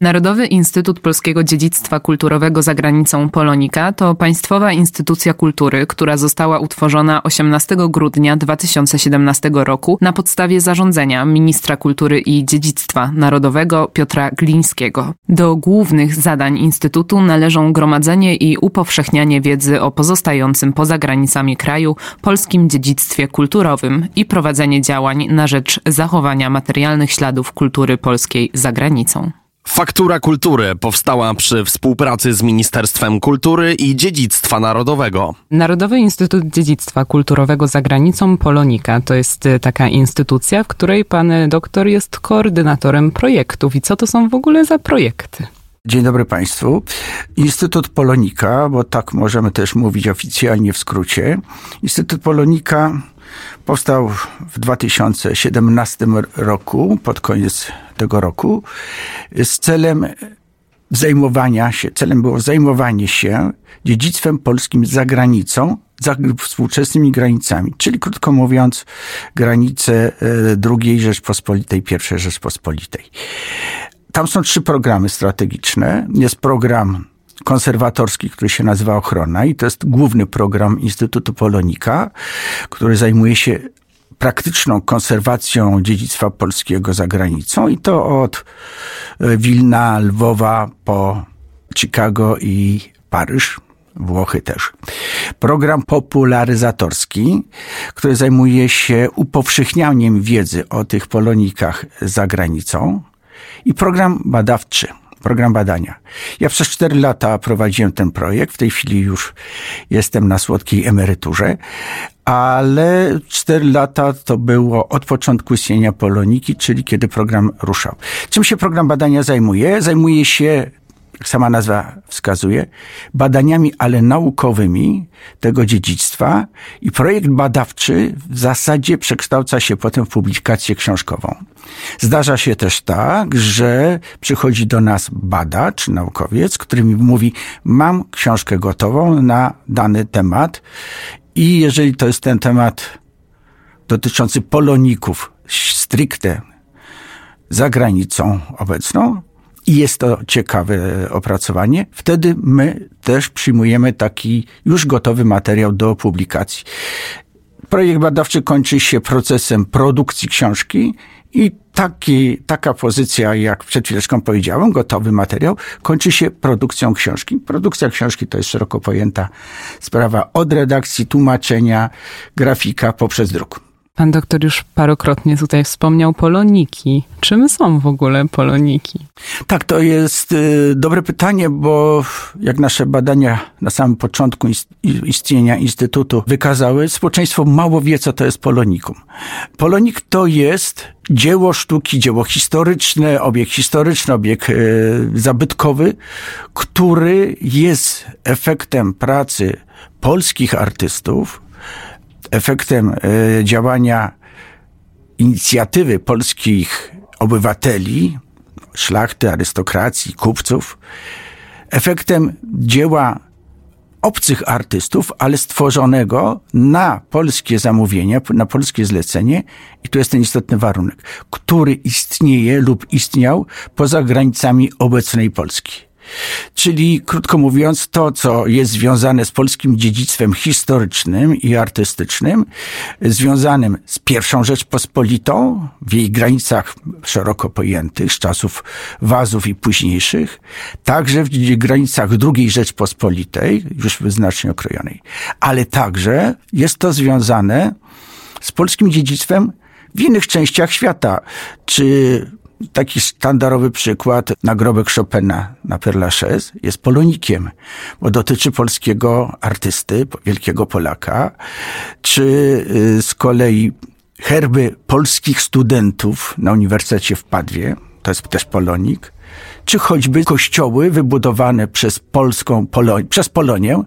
Narodowy Instytut Polskiego Dziedzictwa Kulturowego za granicą Polonika to państwowa instytucja kultury, która została utworzona 18 grudnia 2017 roku na podstawie zarządzenia ministra kultury i dziedzictwa narodowego Piotra Glińskiego. Do głównych zadań instytutu należą gromadzenie i upowszechnianie wiedzy o pozostającym poza granicami kraju polskim dziedzictwie kulturowym i prowadzenie działań na rzecz zachowania materialnych śladów kultury polskiej za granicą. Faktura Kultury powstała przy współpracy z Ministerstwem Kultury i Dziedzictwa Narodowego. Narodowy Instytut Dziedzictwa Kulturowego za granicą Polonika to jest taka instytucja, w której pan doktor jest koordynatorem projektów. I co to są w ogóle za projekty? Dzień dobry Państwu. Instytut Polonika, bo tak możemy też mówić oficjalnie w skrócie. Instytut Polonika powstał w 2017 roku, pod koniec tego roku, z celem było zajmowanie się dziedzictwem polskim za granicą, za współczesnymi granicami, czyli krótko mówiąc granice II Rzeczpospolitej, I Rzeczpospolitej. Tam są 3 programy strategiczne. Jest program konserwatorski, który się nazywa Ochrona i to jest główny program Instytutu Polonika, który zajmuje się praktyczną konserwacją dziedzictwa polskiego za granicą i to od Wilna, Lwowa po Chicago i Paryż, Włochy też. Program popularyzatorski, który zajmuje się upowszechnianiem wiedzy o tych Polonikach za granicą. I program badawczy, program badania. Ja przez 4 lata prowadziłem ten projekt, w tej chwili już jestem na słodkiej emeryturze, ale 4 lata to było od początku istnienia Poloniki, czyli kiedy program ruszał. Czym się program badania zajmuje? Zajmuje się, jak sama nazwa wskazuje, badaniami, ale naukowymi tego dziedzictwa i projekt badawczy w zasadzie przekształca się potem w publikację książkową. Zdarza się też tak, że przychodzi do nas badacz, naukowiec, który mi mówi, mam książkę gotową na dany temat i jeżeli to jest ten temat dotyczący Poloników stricte za granicą obecną, i jest to ciekawe opracowanie, wtedy my też przyjmujemy taki już gotowy materiał do publikacji. Projekt badawczy kończy się procesem produkcji książki i taka pozycja, jak przed chwileczką powiedziałem, gotowy materiał, kończy się produkcją książki. Produkcja książki to jest szeroko pojęta sprawa od redakcji, tłumaczenia, grafika poprzez druk. Pan doktor już parokrotnie tutaj wspomniał Poloniki. Czym są w ogóle Poloniki? Tak, to jest dobre pytanie, bo jak nasze badania na samym początku istnienia Instytutu wykazały, społeczeństwo mało wie, co to jest Polonikum. Polonik to jest dzieło sztuki, dzieło historyczne, obiekt zabytkowy, który jest efektem pracy polskich artystów, efektem działania inicjatywy polskich obywateli, szlachty, arystokracji, kupców, efektem dzieła obcych artystów, ale stworzonego na polskie zamówienia, na polskie zlecenie i tu jest ten istotny warunek, który istnieje lub istniał poza granicami obecnej Polski. Czyli, krótko mówiąc, to, co jest związane z polskim dziedzictwem historycznym i artystycznym, związanym z I Rzeczpospolitą, w jej granicach szeroko pojętych, z czasów Wazów i późniejszych, także w granicach II Rzeczpospolitej, już znacznie okrojonej. Ale także jest to związane z polskim dziedzictwem w innych częściach świata, czy... Taki sztandarowy przykład, nagrobek Chopina na Père Lachaise jest polonikiem, bo dotyczy polskiego artysty, wielkiego Polaka, czy z kolei herby polskich studentów na Uniwersytecie w Padwie, to jest też polonik, czy choćby kościoły wybudowane przez Polonię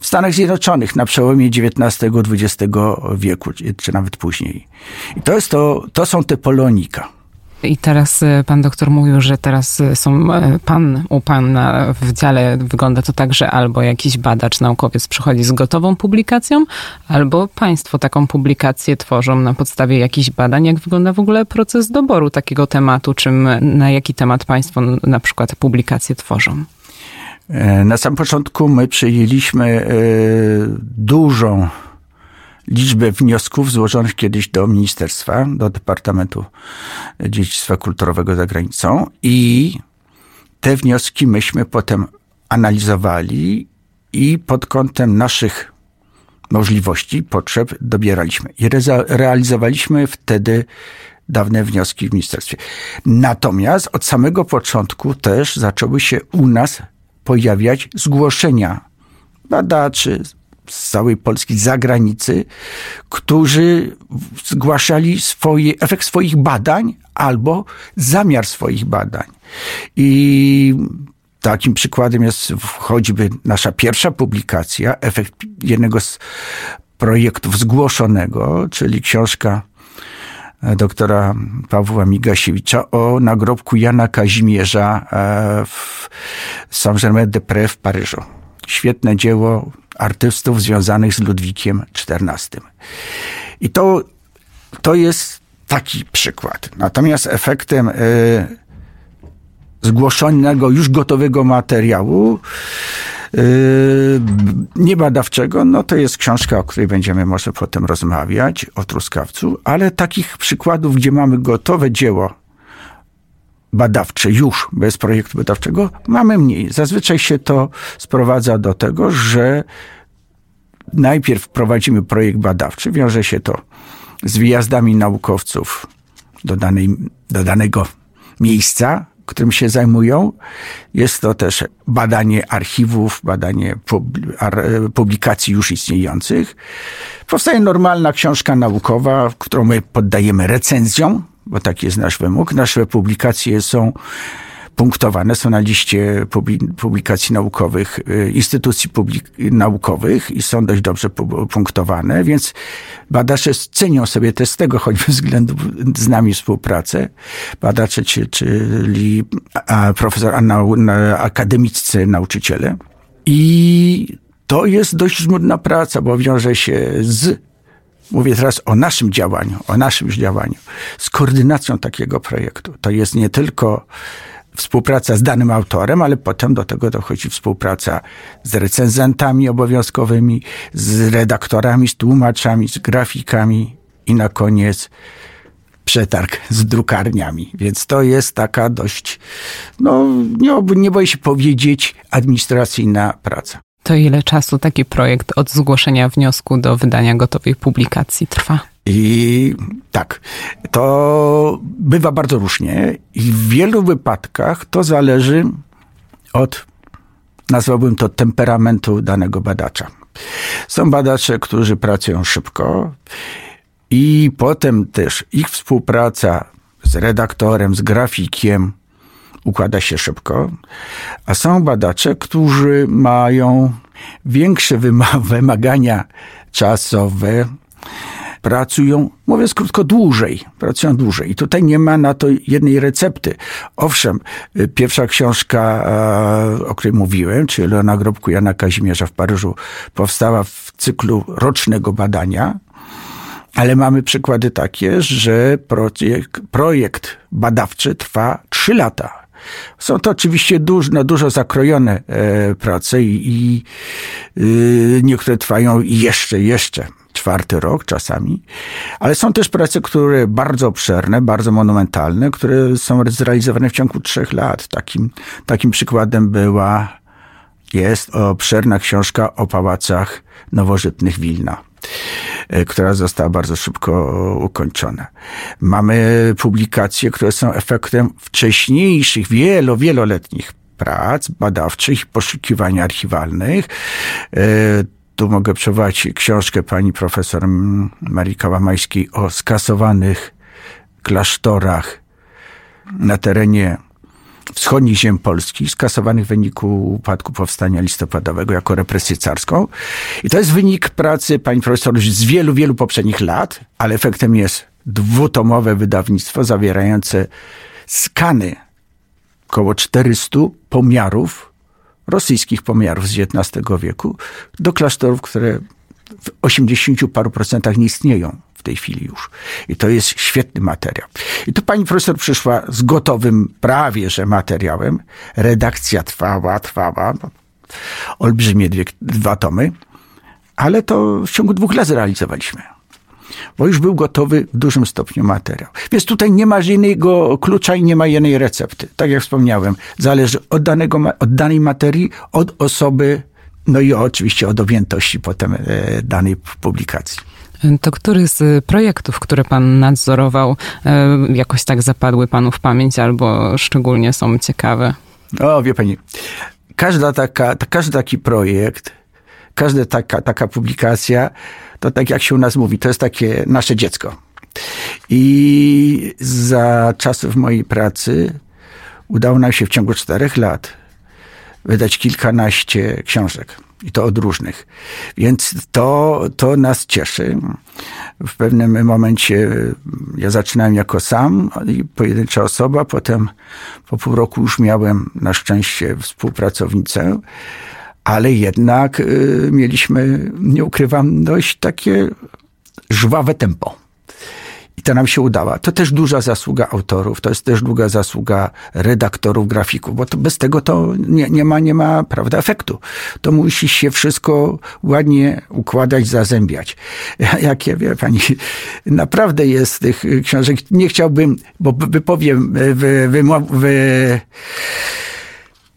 w Stanach Zjednoczonych na przełomie XIX-XX wieku, czy nawet później. I to są te Polonika. I teraz pan doktor mówił, że teraz są u pana w dziale wygląda to tak, że albo jakiś badacz, naukowiec przychodzi z gotową publikacją, albo państwo taką publikację tworzą na podstawie jakichś badań. Jak wygląda w ogóle proces doboru takiego tematu? Czym, na jaki temat państwo na przykład publikacje tworzą? Na samym początku my przyjęliśmy dużą liczbę wniosków złożonych kiedyś do ministerstwa, do Departamentu Dziedzictwa Kulturowego za granicą i te wnioski myśmy potem analizowali i pod kątem naszych możliwości, potrzeb dobieraliśmy. I realizowaliśmy wtedy dawne wnioski w ministerstwie. Natomiast od samego początku też zaczęły się u nas pojawiać zgłoszenia badaczy z całej Polski, z zagranicy, którzy zgłaszali efekt swoich badań albo zamiar swoich badań. I takim przykładem jest choćby nasza pierwsza publikacja, efekt jednego z projektów zgłoszonego, czyli książka doktora Pawła Migasiewicza o nagrobku Jana Kazimierza w Saint-Germain-des-Prés w Paryżu. Świetne dzieło artystów związanych z Ludwikiem XIV. I to jest taki przykład. Natomiast efektem zgłoszonego, już gotowego materiału niebadawczego, no to jest książka, o której będziemy może potem rozmawiać, o truskawcu, ale takich przykładów, gdzie mamy gotowe dzieło badawcze już, bez projektu badawczego, mamy mniej. Zazwyczaj się to sprowadza do tego, że najpierw prowadzimy projekt badawczy, wiąże się to z wyjazdami naukowców do danego miejsca, którym się zajmują. Jest to też badanie archiwów, badanie publikacji już istniejących. Powstaje normalna książka naukowa, którą my poddajemy recenzjom, bo taki jest nasz wymóg. Nasze publikacje są punktowane, są na liście publikacji naukowych, instytucji naukowych i są dość dobrze punktowane, więc badacze cenią sobie też z tego choćby względu z nami współpracę. Badacze, czyli profesor, akademicy, nauczyciele. I to jest dość żmudna praca, bo wiąże się z... Mówię teraz o naszym działaniu, z koordynacją takiego projektu. To jest nie tylko współpraca z danym autorem, ale potem do tego dochodzi współpraca z recenzentami obowiązkowymi, z redaktorami, z tłumaczami, z grafikami i na koniec przetarg z drukarniami. Więc to jest taka dość, nie boję się powiedzieć, administracyjna praca. To ile czasu taki projekt od zgłoszenia wniosku do wydania gotowej publikacji trwa? I tak, to bywa bardzo różnie i w wielu wypadkach to zależy od, nazwałbym to, temperamentu danego badacza. Są badacze, którzy pracują szybko i potem też ich współpraca z redaktorem, z grafikiem układa się szybko, a są badacze, którzy mają większe wymagania czasowe, pracują, mówiąc krótko, dłużej. I tutaj nie ma na to jednej recepty. Owszem, pierwsza książka, o której mówiłem, czyli o nagrobku Jana Kazimierza w Paryżu, powstała w cyklu rocznego badania, ale mamy przykłady takie, że projekt badawczy trwa 3 lata. Są to oczywiście dużo zakrojone prace i niektóre trwają jeszcze 4. rok czasami, ale są też prace, które bardzo obszerne, bardzo monumentalne, które są zrealizowane w ciągu 3 lat. Takim przykładem jest obszerna książka o pałacach nowożytnych Wilna, która została bardzo szybko ukończona. Mamy publikacje, które są efektem wcześniejszych, wieloletnich prac badawczych i poszukiwań archiwalnych. Tu mogę przywołać książkę pani profesor Marii Kałamańskiej o skasowanych klasztorach na terenie wschodnich ziem Polski, skasowanych w wyniku upadku powstania listopadowego jako represję carską. I to jest wynik pracy pani profesor z wielu poprzednich lat, ale efektem jest dwutomowe wydawnictwo zawierające skany około 400 pomiarów, rosyjskich pomiarów z XIX wieku, do klasztorów, które w 80 paru procentach nie istnieją w tej chwili już. I to jest świetny materiał. I tu pani profesor przyszła z gotowym prawie, że materiałem. Redakcja trwała. Olbrzymie dwa tomy. Ale to w ciągu 2 lat zrealizowaliśmy. Bo już był gotowy w dużym stopniu materiał. Więc tutaj nie ma żadnego klucza i nie ma jednej recepty. Tak jak wspomniałem, zależy od danej materii, od osoby, no i oczywiście od objętości potem danej publikacji. To który z projektów, które pan nadzorował, jakoś tak zapadły panu w pamięć albo szczególnie są ciekawe? O, wie pani, każdy taki projekt, każda taka publikacja, to tak jak się u nas mówi, to jest takie nasze dziecko. I za czasów mojej pracy udało nam się w ciągu 4 lat wydać kilkanaście książek. I to od różnych. Więc to nas cieszy. W pewnym momencie ja zaczynałem jako sam i pojedyncza osoba. Potem po pół roku już miałem na szczęście współpracownicę. Ale jednak mieliśmy, nie ukrywam, dość takie żwawe tempo. I to nam się udało. To też duża zasługa autorów, to jest też długa zasługa redaktorów, grafików, bo to bez tego to nie ma, prawda, efektu. To musi się wszystko ładnie układać, zazębiać. Jak wie pani, naprawdę jest tych książek, nie chciałbym, bo wypowiem,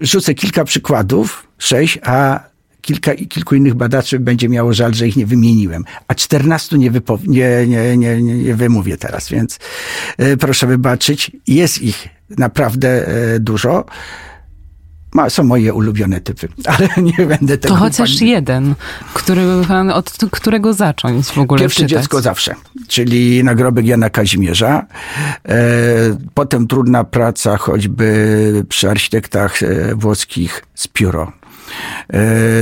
rzucę kilka przykładów, 6, a kilku innych badaczy będzie miało żal, że ich nie wymieniłem. A 14 nie wymówię teraz, więc proszę wybaczyć. Jest ich naprawdę dużo. Są moje ulubione typy, ale nie będę tego... To chociaż jeden, od którego zacząć w ogóle Pierwsze czytać? Dziecko zawsze, czyli nagrobek Jana Kazimierza. Potem trudna praca choćby przy architektach włoskich z Pióro.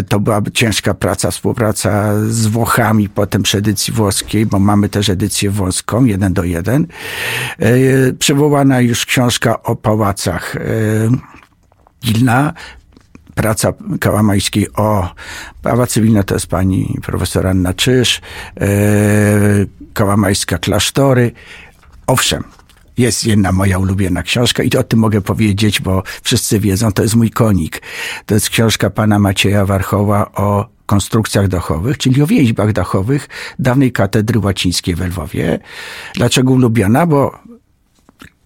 To była ciężka praca, współpraca z Włochami potem przy edycji włoskiej, bo mamy też edycję włoską, 1:1. Przywołana już książka o pałacach Gilna, praca Kałamańskiej o prawa cywilne, to jest pani profesor Anna Czyż, Kałamańska klasztory. Owszem, jest jedna moja ulubiona książka i o tym mogę powiedzieć, bo wszyscy wiedzą, to jest mój konik. To jest książka pana Macieja Warchoła o konstrukcjach dachowych, czyli o więźbach dachowych dawnej katedry łacińskiej we Lwowie. Dlaczego ulubiona? Bo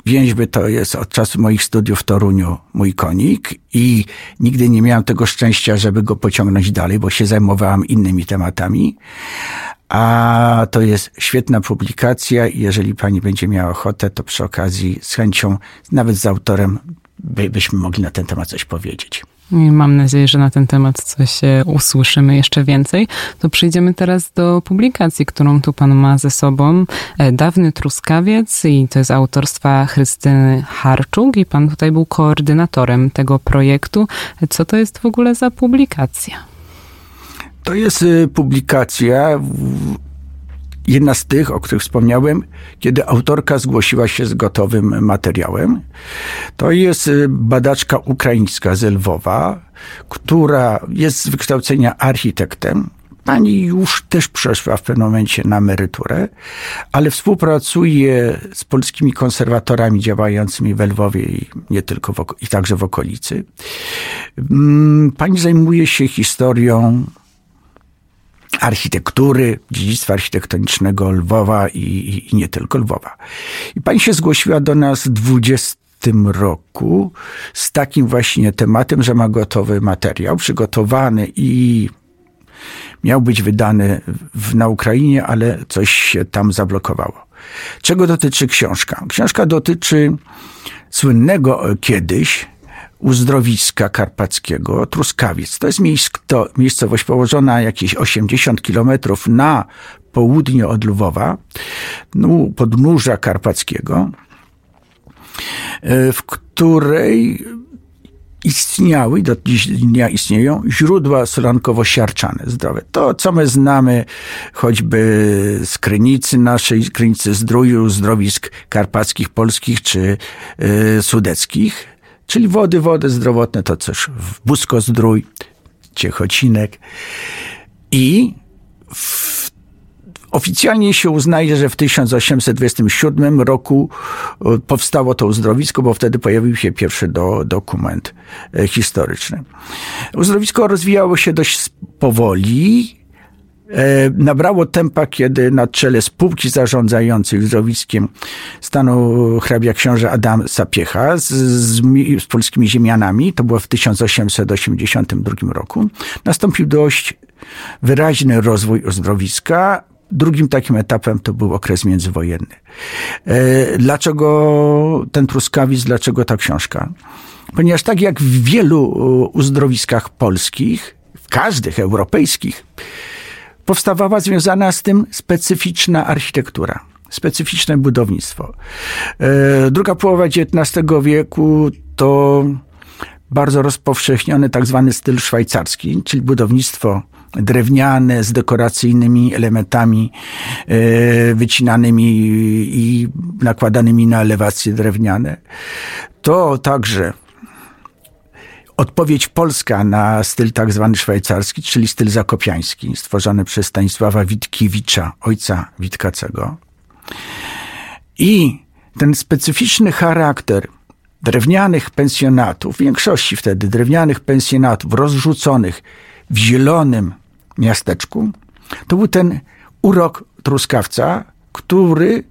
więźby to jest od czasu moich studiów w Toruniu mój konik i nigdy nie miałem tego szczęścia, żeby go pociągnąć dalej, bo się zajmowałem innymi tematami. A to jest świetna publikacja i jeżeli pani będzie miała ochotę, to przy okazji z chęcią, nawet z autorem, byśmy mogli na ten temat coś powiedzieć. I mam nadzieję, że na ten temat coś usłyszymy jeszcze więcej. To przejdziemy teraz do publikacji, którą tu pan ma ze sobą. Dawny Truskawiec i to jest autorstwa Krystyny Harczuk i pan tutaj był koordynatorem tego projektu. Co to jest w ogóle za publikacja? To jest publikacja, jedna z tych, o których wspomniałem, kiedy autorka zgłosiła się z gotowym materiałem. To jest badaczka ukraińska z Lwowa, która jest z wykształcenia architektem. Pani już też przeszła w pewnym momencie na emeryturę, ale współpracuje z polskimi konserwatorami działającymi we Lwowie i nie tylko, i także w okolicy. Pani zajmuje się historią architektury, dziedzictwa architektonicznego Lwowa i nie tylko Lwowa. I pani się zgłosiła do nas w 2020 roku z takim właśnie tematem, że ma gotowy materiał, przygotowany i miał być wydany na Ukrainie, ale coś się tam zablokowało. Czego dotyczy książka? Książka dotyczy słynnego kiedyś uzdrowiska karpackiego Truskawiec. To jest miejscowość położona jakieś 80 kilometrów na południe od Lwowa, podnóża karpackiego, w której istniały, do dziś dnia istnieją źródła solankowo-siarczane zdrowe. To, co my znamy choćby z Krynicy naszej, Krynicy Zdróju, zdrowisk karpackich, polskich czy sudeckich, czyli wody zdrowotne, to coś w Busko-Zdrój, Ciechocinek. I oficjalnie się uznaje, że w 1827 roku powstało to uzdrowisko, bo wtedy pojawił się pierwszy dokument historyczny. Uzdrowisko rozwijało się dość powoli. Nabrało tempa, kiedy na czele spółki zarządzającej uzdrowiskiem stanął hrabia książę Adam Sapiecha z polskimi ziemianami. To było w 1882 roku. Nastąpił dość wyraźny rozwój uzdrowiska. Drugim takim etapem to był okres międzywojenny. Dlaczego ten truskawic, dlaczego ta książka? Ponieważ tak jak w wielu uzdrowiskach polskich, w każdych europejskich, powstawała związana z tym specyficzna architektura, specyficzne budownictwo. Druga połowa XIX wieku to bardzo rozpowszechniony tak zwany styl szwajcarski, czyli budownictwo drewniane z dekoracyjnymi elementami wycinanymi i nakładanymi na elewacje drewniane. To także odpowiedź polska na styl tak zwany szwajcarski, czyli styl zakopiański, stworzony przez Stanisława Witkiewicza, ojca Witkacego. I ten specyficzny charakter drewnianych pensjonatów, w większości wtedy drewnianych pensjonatów rozrzuconych w zielonym miasteczku, to był ten urok truskawca, który,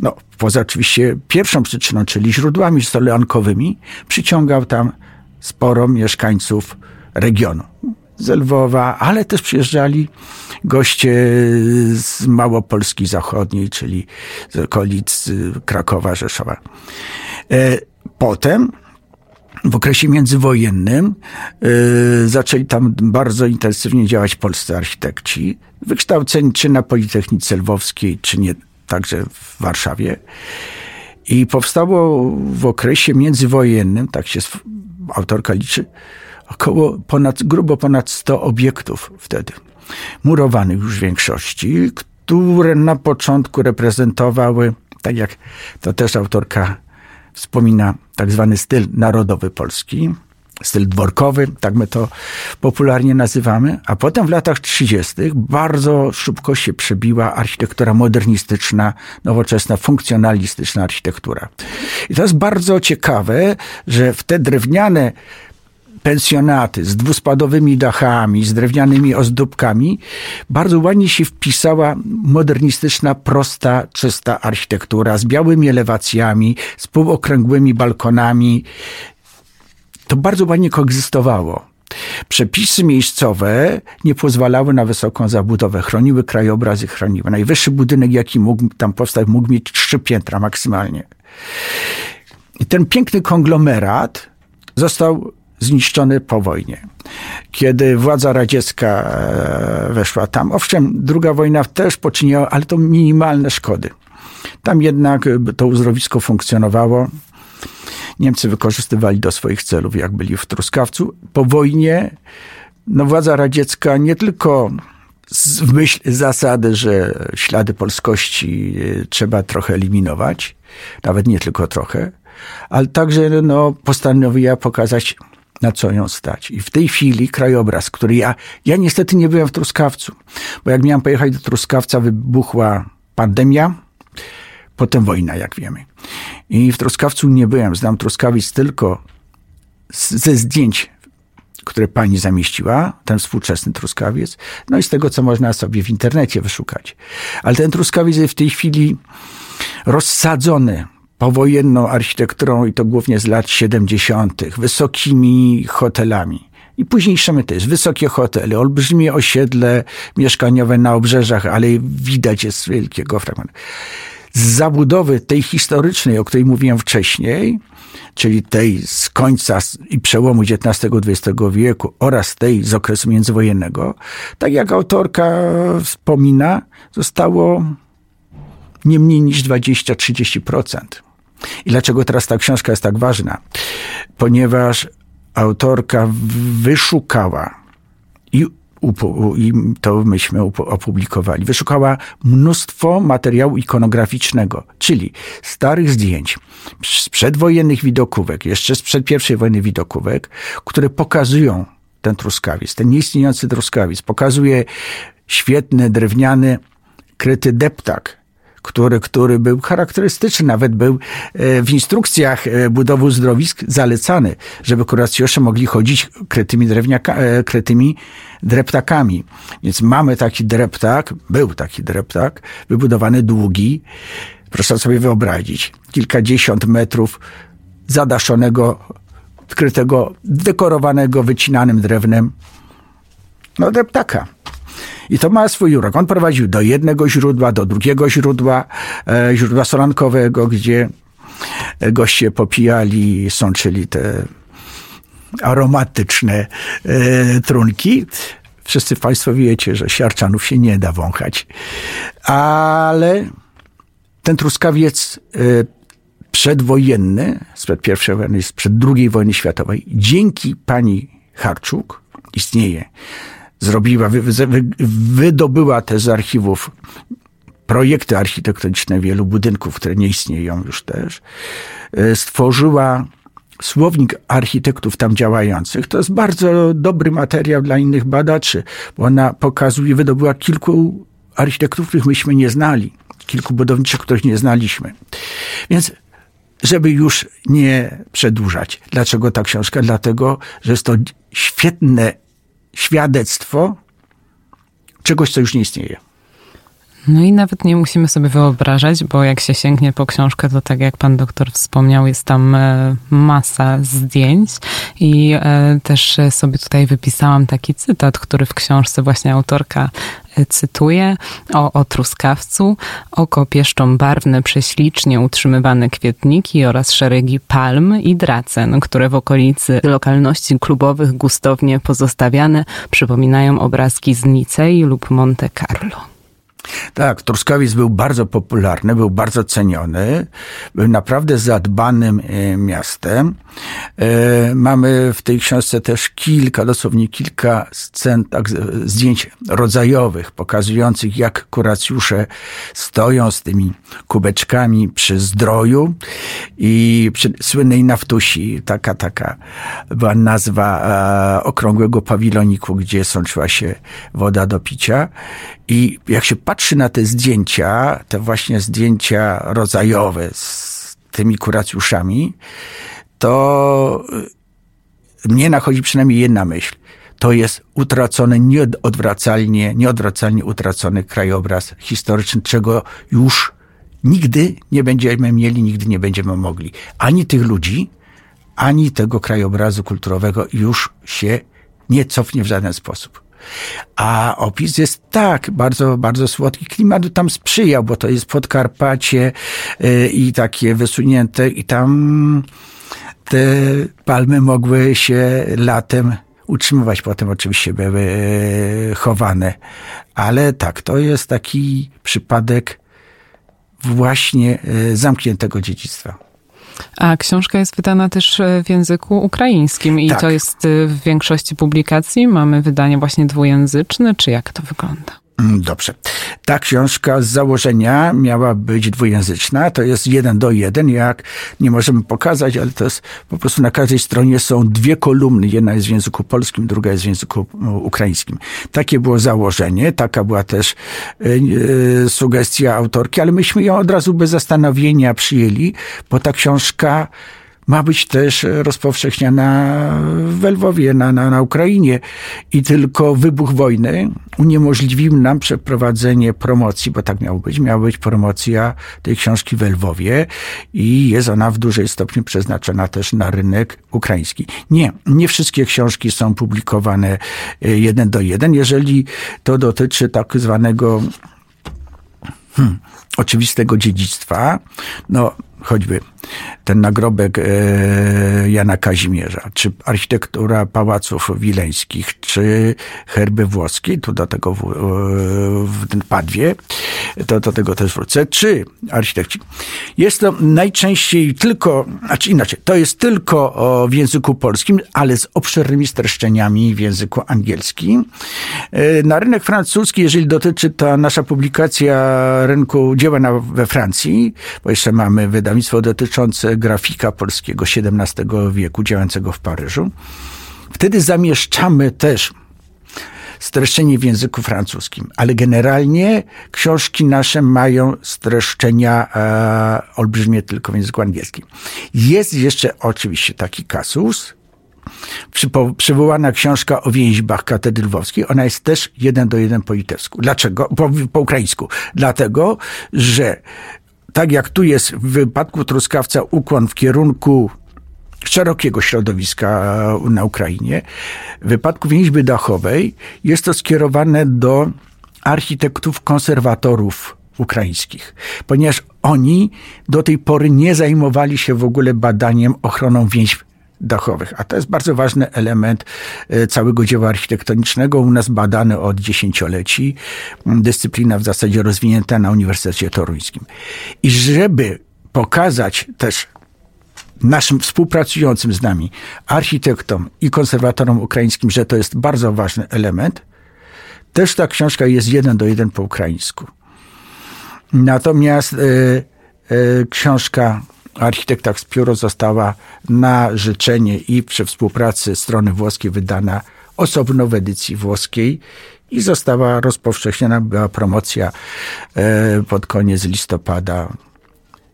no, poza oczywiście pierwszą przyczyną, czyli źródłami solankowymi, przyciągał tam sporo mieszkańców regionu. Z Lwowa, ale też przyjeżdżali goście z Małopolski Zachodniej, czyli z okolic Krakowa, Rzeszowa. Potem w okresie międzywojennym zaczęli tam bardzo intensywnie działać polscy architekci, wykształceni czy na Politechnice Lwowskiej, czy nie, także w Warszawie. I powstało w okresie międzywojennym, tak się autorka liczy, grubo ponad 100 obiektów wtedy, murowanych już w większości, które na początku reprezentowały, tak jak to też autorka wspomina, tak zwany styl narodowy polski, styl dworkowy, tak my to popularnie nazywamy, a potem w latach 30. bardzo szybko się przebiła architektura modernistyczna, nowoczesna, funkcjonalistyczna architektura. I to jest bardzo ciekawe, że w te drewniane pensjonaty z dwuspadowymi dachami, z drewnianymi ozdóbkami, bardzo ładnie się wpisała modernistyczna, prosta, czysta architektura z białymi elewacjami, z półokrągłymi balkonami. To bardzo ładnie koegzystowało. Przepisy miejscowe nie pozwalały na wysoką zabudowę. Chroniły krajobraz i chroniły. Najwyższy budynek, jaki mógł tam powstać, mógł mieć 3 piętra maksymalnie. I ten piękny konglomerat został zniszczony po wojnie. Kiedy władza radziecka weszła tam, owszem, II wojna też poczyniła, ale to minimalne szkody. Tam jednak to uzdrowisko funkcjonowało. Niemcy wykorzystywali do swoich celów, jak byli w truskawcu. Po wojnie władza radziecka nie tylko w myśl zasady, że ślady polskości trzeba trochę eliminować, nawet nie tylko trochę, ale także postanowiła pokazać, na co ją stać. I w tej chwili krajobraz, który ja niestety nie byłem w Truskawcu, bo jak miałem pojechać do Truskawca, wybuchła pandemia, potem wojna, jak wiemy. I w Truskawcu nie byłem. Znam Truskawic tylko ze zdjęć, które pani zamieściła, ten współczesny Truskawiec, no i z tego, co można sobie w internecie wyszukać. Ale ten Truskawiec jest w tej chwili rozsadzony powojenną architekturą i to głównie z lat 70., wysokimi hotelami. I późniejszymi też wysokie hotele, olbrzymie osiedle mieszkaniowe na obrzeżach, ale widać jest wielkiego fragmentu. Z zabudowy tej historycznej, o której mówiłem wcześniej, czyli tej z końca i przełomu XIX-XX wieku oraz tej z okresu międzywojennego, tak jak autorka wspomina, zostało nie mniej niż 20-30%. I dlaczego teraz ta książka jest tak ważna? Ponieważ autorka wyszukała i to myśmy opublikowali. Wyszukała mnóstwo materiału ikonograficznego, czyli starych zdjęć, sprzed wojennych widokówek, jeszcze sprzed I wojny widokówek, które pokazują ten truskawiec, ten nieistniejący truskawiec. Pokazuje świetny, drewniany, kryty deptak, który był charakterystyczny, nawet był w instrukcjach budowy uzdrowisk zalecany, żeby kuracjosze mogli chodzić krytymi dreptakami. Więc mamy taki dreptak, był taki dreptak, wybudowany długi, proszę sobie wyobrazić, kilkadziesiąt metrów zadaszonego, krytego, dekorowanego, wycinanym drewnem, no dreptaka. I to ma swój urok. On prowadził do jednego źródła, do drugiego źródła, źródła solankowego, gdzie goście popijali, sączyli te aromatyczne trunki. Wszyscy Państwo wiecie, że siarczanów się nie da wąchać. Ale ten truskawiec przedwojenny, sprzed I wojny, sprzed II wojny światowej, dzięki pani Harczuk istnieje. Wydobyła też z archiwów projekty architektoniczne wielu budynków, które nie istnieją już też. Stworzyła słownik architektów tam działających. To jest bardzo dobry materiał dla innych badaczy, bo ona pokazuje, wydobyła kilku architektów, których myśmy nie znali, kilku budowniczych, których nie znaliśmy. Więc żeby już nie przedłużać. Dlaczego ta książka? Dlatego, że jest to świetne świadectwo czegoś, co już nie istnieje. No i nawet nie musimy sobie wyobrażać, bo jak się sięgnie po książkę, to tak jak pan doktor wspomniał, jest tam masa zdjęć i też sobie tutaj wypisałam taki cytat, który w książce właśnie autorka cytuje o truskawcu. Oko pieszczą barwne, prześlicznie utrzymywane kwietniki oraz szeregi palm i dracen, które w okolicy lokalności klubowych gustownie pozostawiane przypominają obrazki z Nicei lub Monte Carlo. Tak, truskawiec był bardzo popularny, był bardzo ceniony, był naprawdę zadbanym miastem. Mamy w tej książce też dosłownie kilka scen, tak, zdjęć rodzajowych, pokazujących, jak kuracjusze stoją z tymi kubeczkami przy zdroju i przy słynnej naftusi, taka była nazwa okrągłego pawiloniku, gdzie sączyła się woda do picia. I jak się patrzy na te zdjęcia, te właśnie zdjęcia rodzajowe z tymi kuracjuszami, to mnie nachodzi przynajmniej jedna myśl. To jest utracony, nieodwracalnie utracony krajobraz historyczny, czego już nigdy nie będziemy mieli, nigdy nie będziemy mogli. Ani tych ludzi, ani tego krajobrazu kulturowego już się nie cofnie w żaden sposób. A opis jest tak, bardzo, bardzo słodki. Klimat tam sprzyjał, bo to jest Podkarpacie i takie wysunięte i tam te palmy mogły się latem utrzymywać. Potem oczywiście były chowane. Ale tak, to jest taki przypadek właśnie zamkniętego dziedzictwa. A książka jest wydana też w języku ukraińskim i tak. To jest w większości publikacji. Mamy wydanie właśnie dwujęzyczne, czy jak to wygląda? Dobrze. Ta książka z założenia miała być dwujęzyczna. To jest 1:1, jak nie możemy pokazać, ale to jest po prostu na każdej stronie są dwie kolumny. Jedna jest w języku polskim, druga jest w języku ukraińskim. Takie było założenie, taka była też sugestia autorki, ale myśmy ją od razu bez zastanowienia przyjęli, bo ta książka ma być też rozpowszechniana we Lwowie, na Ukrainie. I tylko wybuch wojny uniemożliwił nam przeprowadzenie promocji, bo tak miała być promocja tej książki we Lwowie i jest ona w dużej stopniu przeznaczona też na rynek ukraiński. Nie wszystkie książki są publikowane 1:1. Jeżeli to dotyczy tak zwanego oczywistego dziedzictwa, no choćby ten nagrobek Jana Kazimierza, czy architektura pałaców wileńskich, czy herby włoskie, tu do tego w ten Padwie, to do tego też wrócę, czy architekci. Jest to najczęściej tylko, znaczy inaczej, to jest tylko w języku polskim, ale z obszernymi streszczeniami w języku angielskim. Na rynek francuski, jeżeli dotyczy ta nasza publikacja rynku dzieła we Francji, bo jeszcze mamy wydawnictwo dotyczące grafika polskiego XVII wieku działającego w Paryżu. Wtedy zamieszczamy też streszczenie w języku francuskim, ale generalnie książki nasze mają streszczenia olbrzymie tylko w języku angielskim. Jest jeszcze oczywiście taki kasus, przywołana książka o więźbach katedry lwowskiej, ona jest też 1:1 po litewsku. Dlaczego? Po ukraińsku. Dlatego, że tak jak tu jest w wypadku Truskawca ukłon w kierunku szerokiego środowiska na Ukrainie, w wypadku Więźby Dachowej jest to skierowane do architektów konserwatorów ukraińskich, ponieważ oni do tej pory nie zajmowali się w ogóle badaniem, ochroną więźb dachowych. A to jest bardzo ważny element całego dzieła architektonicznego. U nas badany od dziesięcioleci. Dyscyplina w zasadzie rozwinięta na Uniwersytecie Toruńskim. I żeby pokazać też naszym współpracującym z nami architektom i konserwatorom ukraińskim, że to jest bardzo ważny element, też ta książka jest 1:1 po ukraińsku. Natomiast książka o architektach z pióro została na życzenie i przy współpracy strony włoskiej wydana osobno w edycji włoskiej i została rozpowszechniona, była promocja pod koniec listopada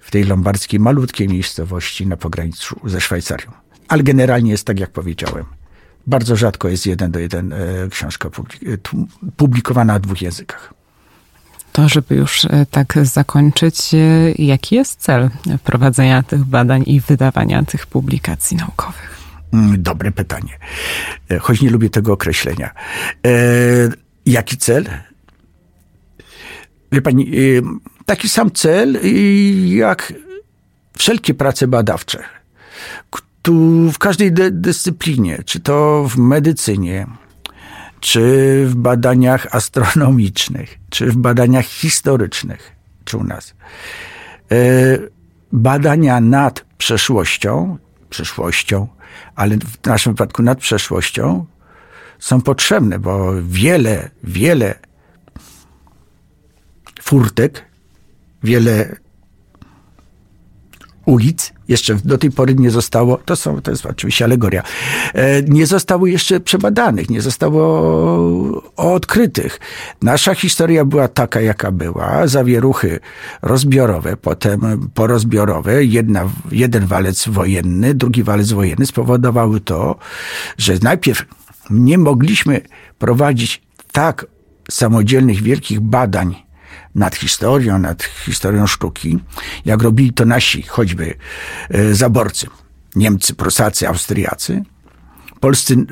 w tej lombardzkiej malutkiej miejscowości na pograniczu ze Szwajcarią. Ale generalnie jest tak, jak powiedziałem. Bardzo rzadko jest 1:1 książka publikowana w dwóch językach. To, żeby już tak zakończyć, jaki jest cel prowadzenia tych badań i wydawania tych publikacji naukowych? Dobre pytanie. Choć nie lubię tego określenia. Jaki cel? Wie pani, taki sam cel jak wszelkie prace badawcze. Tu w każdej dyscyplinie, czy to w medycynie, czy w badaniach astronomicznych, czy w badaniach historycznych, czy u nas. Badania nad przeszłością, ale w naszym wypadku nad przeszłością są potrzebne, bo wiele furtek, wiele ulic jeszcze do tej pory nie zostało, to jest oczywiście alegoria, nie zostało jeszcze przebadanych, nie zostało odkrytych. Nasza historia była taka, jaka była. Zawieruchy rozbiorowe, potem porozbiorowe, jeden walec wojenny, drugi walec wojenny spowodowały to, że najpierw nie mogliśmy prowadzić tak samodzielnych, wielkich badań nad historią sztuki, jak robili to nasi choćby zaborcy, Niemcy, Prusacy, Austriacy.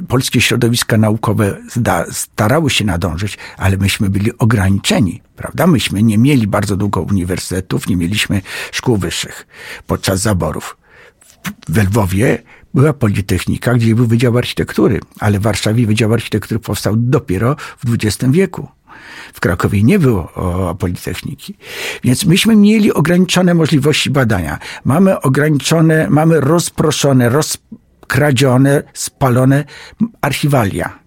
Polskie środowiska naukowe starały się nadążyć, ale myśmy byli ograniczeni, prawda? Myśmy nie mieli bardzo długo uniwersytetów, nie mieliśmy szkół wyższych podczas zaborów. We Lwowie była Politechnika, gdzie był Wydział Architektury, ale w Warszawie Wydział Architektury powstał dopiero w XX wieku. W Krakowie nie było Politechniki. Więc myśmy mieli ograniczone możliwości badania. Mamy rozproszone, rozkradzione, spalone archiwalia.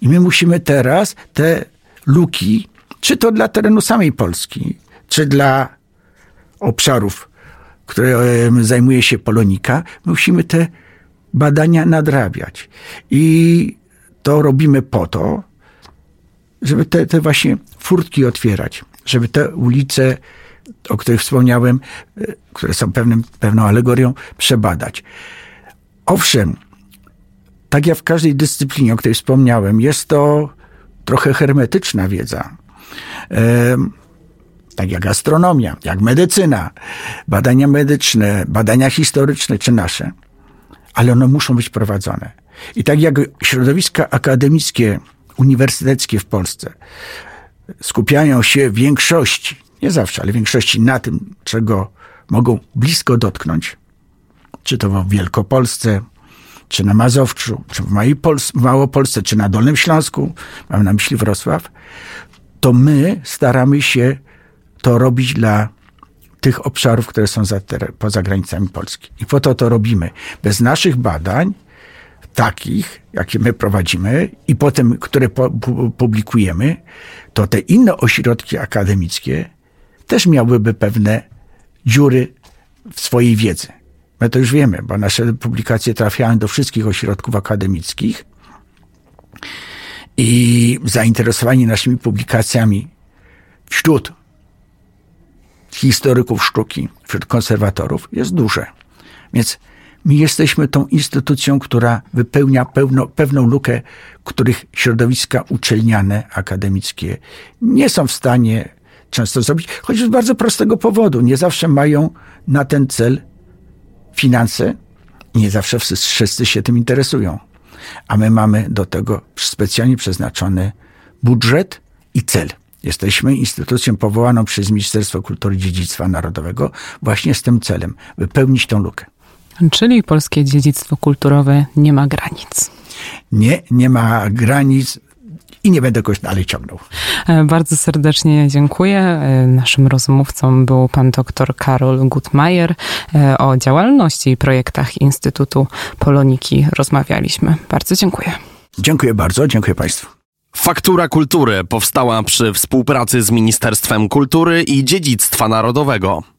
I my musimy teraz te luki, czy to dla terenu samej Polski, czy dla obszarów, którym zajmuje się Polonika, musimy te badania nadrabiać. I to robimy po to, żeby te właśnie furtki otwierać, żeby te ulice, o których wspomniałem, które są pewną alegorią, przebadać. Owszem, tak jak w każdej dyscyplinie, o której wspomniałem, jest to trochę hermetyczna wiedza. Tak jak astronomia, jak medycyna, badania medyczne, badania historyczne czy nasze. Ale one muszą być prowadzone. I tak jak środowiska akademickie uniwersyteckie w Polsce skupiają się w większości, nie zawsze, ale w większości na tym, czego mogą blisko dotknąć. Czy to w Wielkopolsce, czy na Mazowszu, czy w Małopolsce, czy na Dolnym Śląsku, mam na myśli Wrocław, to my staramy się to robić dla tych obszarów, które są poza granicami Polski. I po to to robimy. Bez naszych badań, takich, jakie my prowadzimy i potem, które publikujemy, to te inne ośrodki akademickie też miałyby pewne dziury w swojej wiedzy. My to już wiemy, bo nasze publikacje trafiają do wszystkich ośrodków akademickich i zainteresowani naszymi publikacjami wśród historyków sztuki, wśród konserwatorów jest duże. Więc my jesteśmy tą instytucją, która wypełnia pewną lukę, których środowiska uczelniane, akademickie nie są w stanie często zrobić, choć z bardzo prostego powodu. Nie zawsze mają na ten cel finanse, nie zawsze wszyscy się tym interesują. A my mamy do tego specjalnie przeznaczony budżet i cel. Jesteśmy instytucją powołaną przez Ministerstwo Kultury i Dziedzictwa Narodowego właśnie z tym celem, wypełnić tą lukę. Czyli polskie dziedzictwo kulturowe nie ma granic. Nie ma granic i nie będę kogoś dalej ciągnął. Bardzo serdecznie dziękuję. Naszym rozmówcą był pan dr Karol Gutmajer. O działalności i projektach Instytutu Poloniki rozmawialiśmy. Bardzo dziękuję. Dziękuję bardzo, dziękuję państwu. Faktura Kultury powstała przy współpracy z Ministerstwem Kultury i Dziedzictwa Narodowego.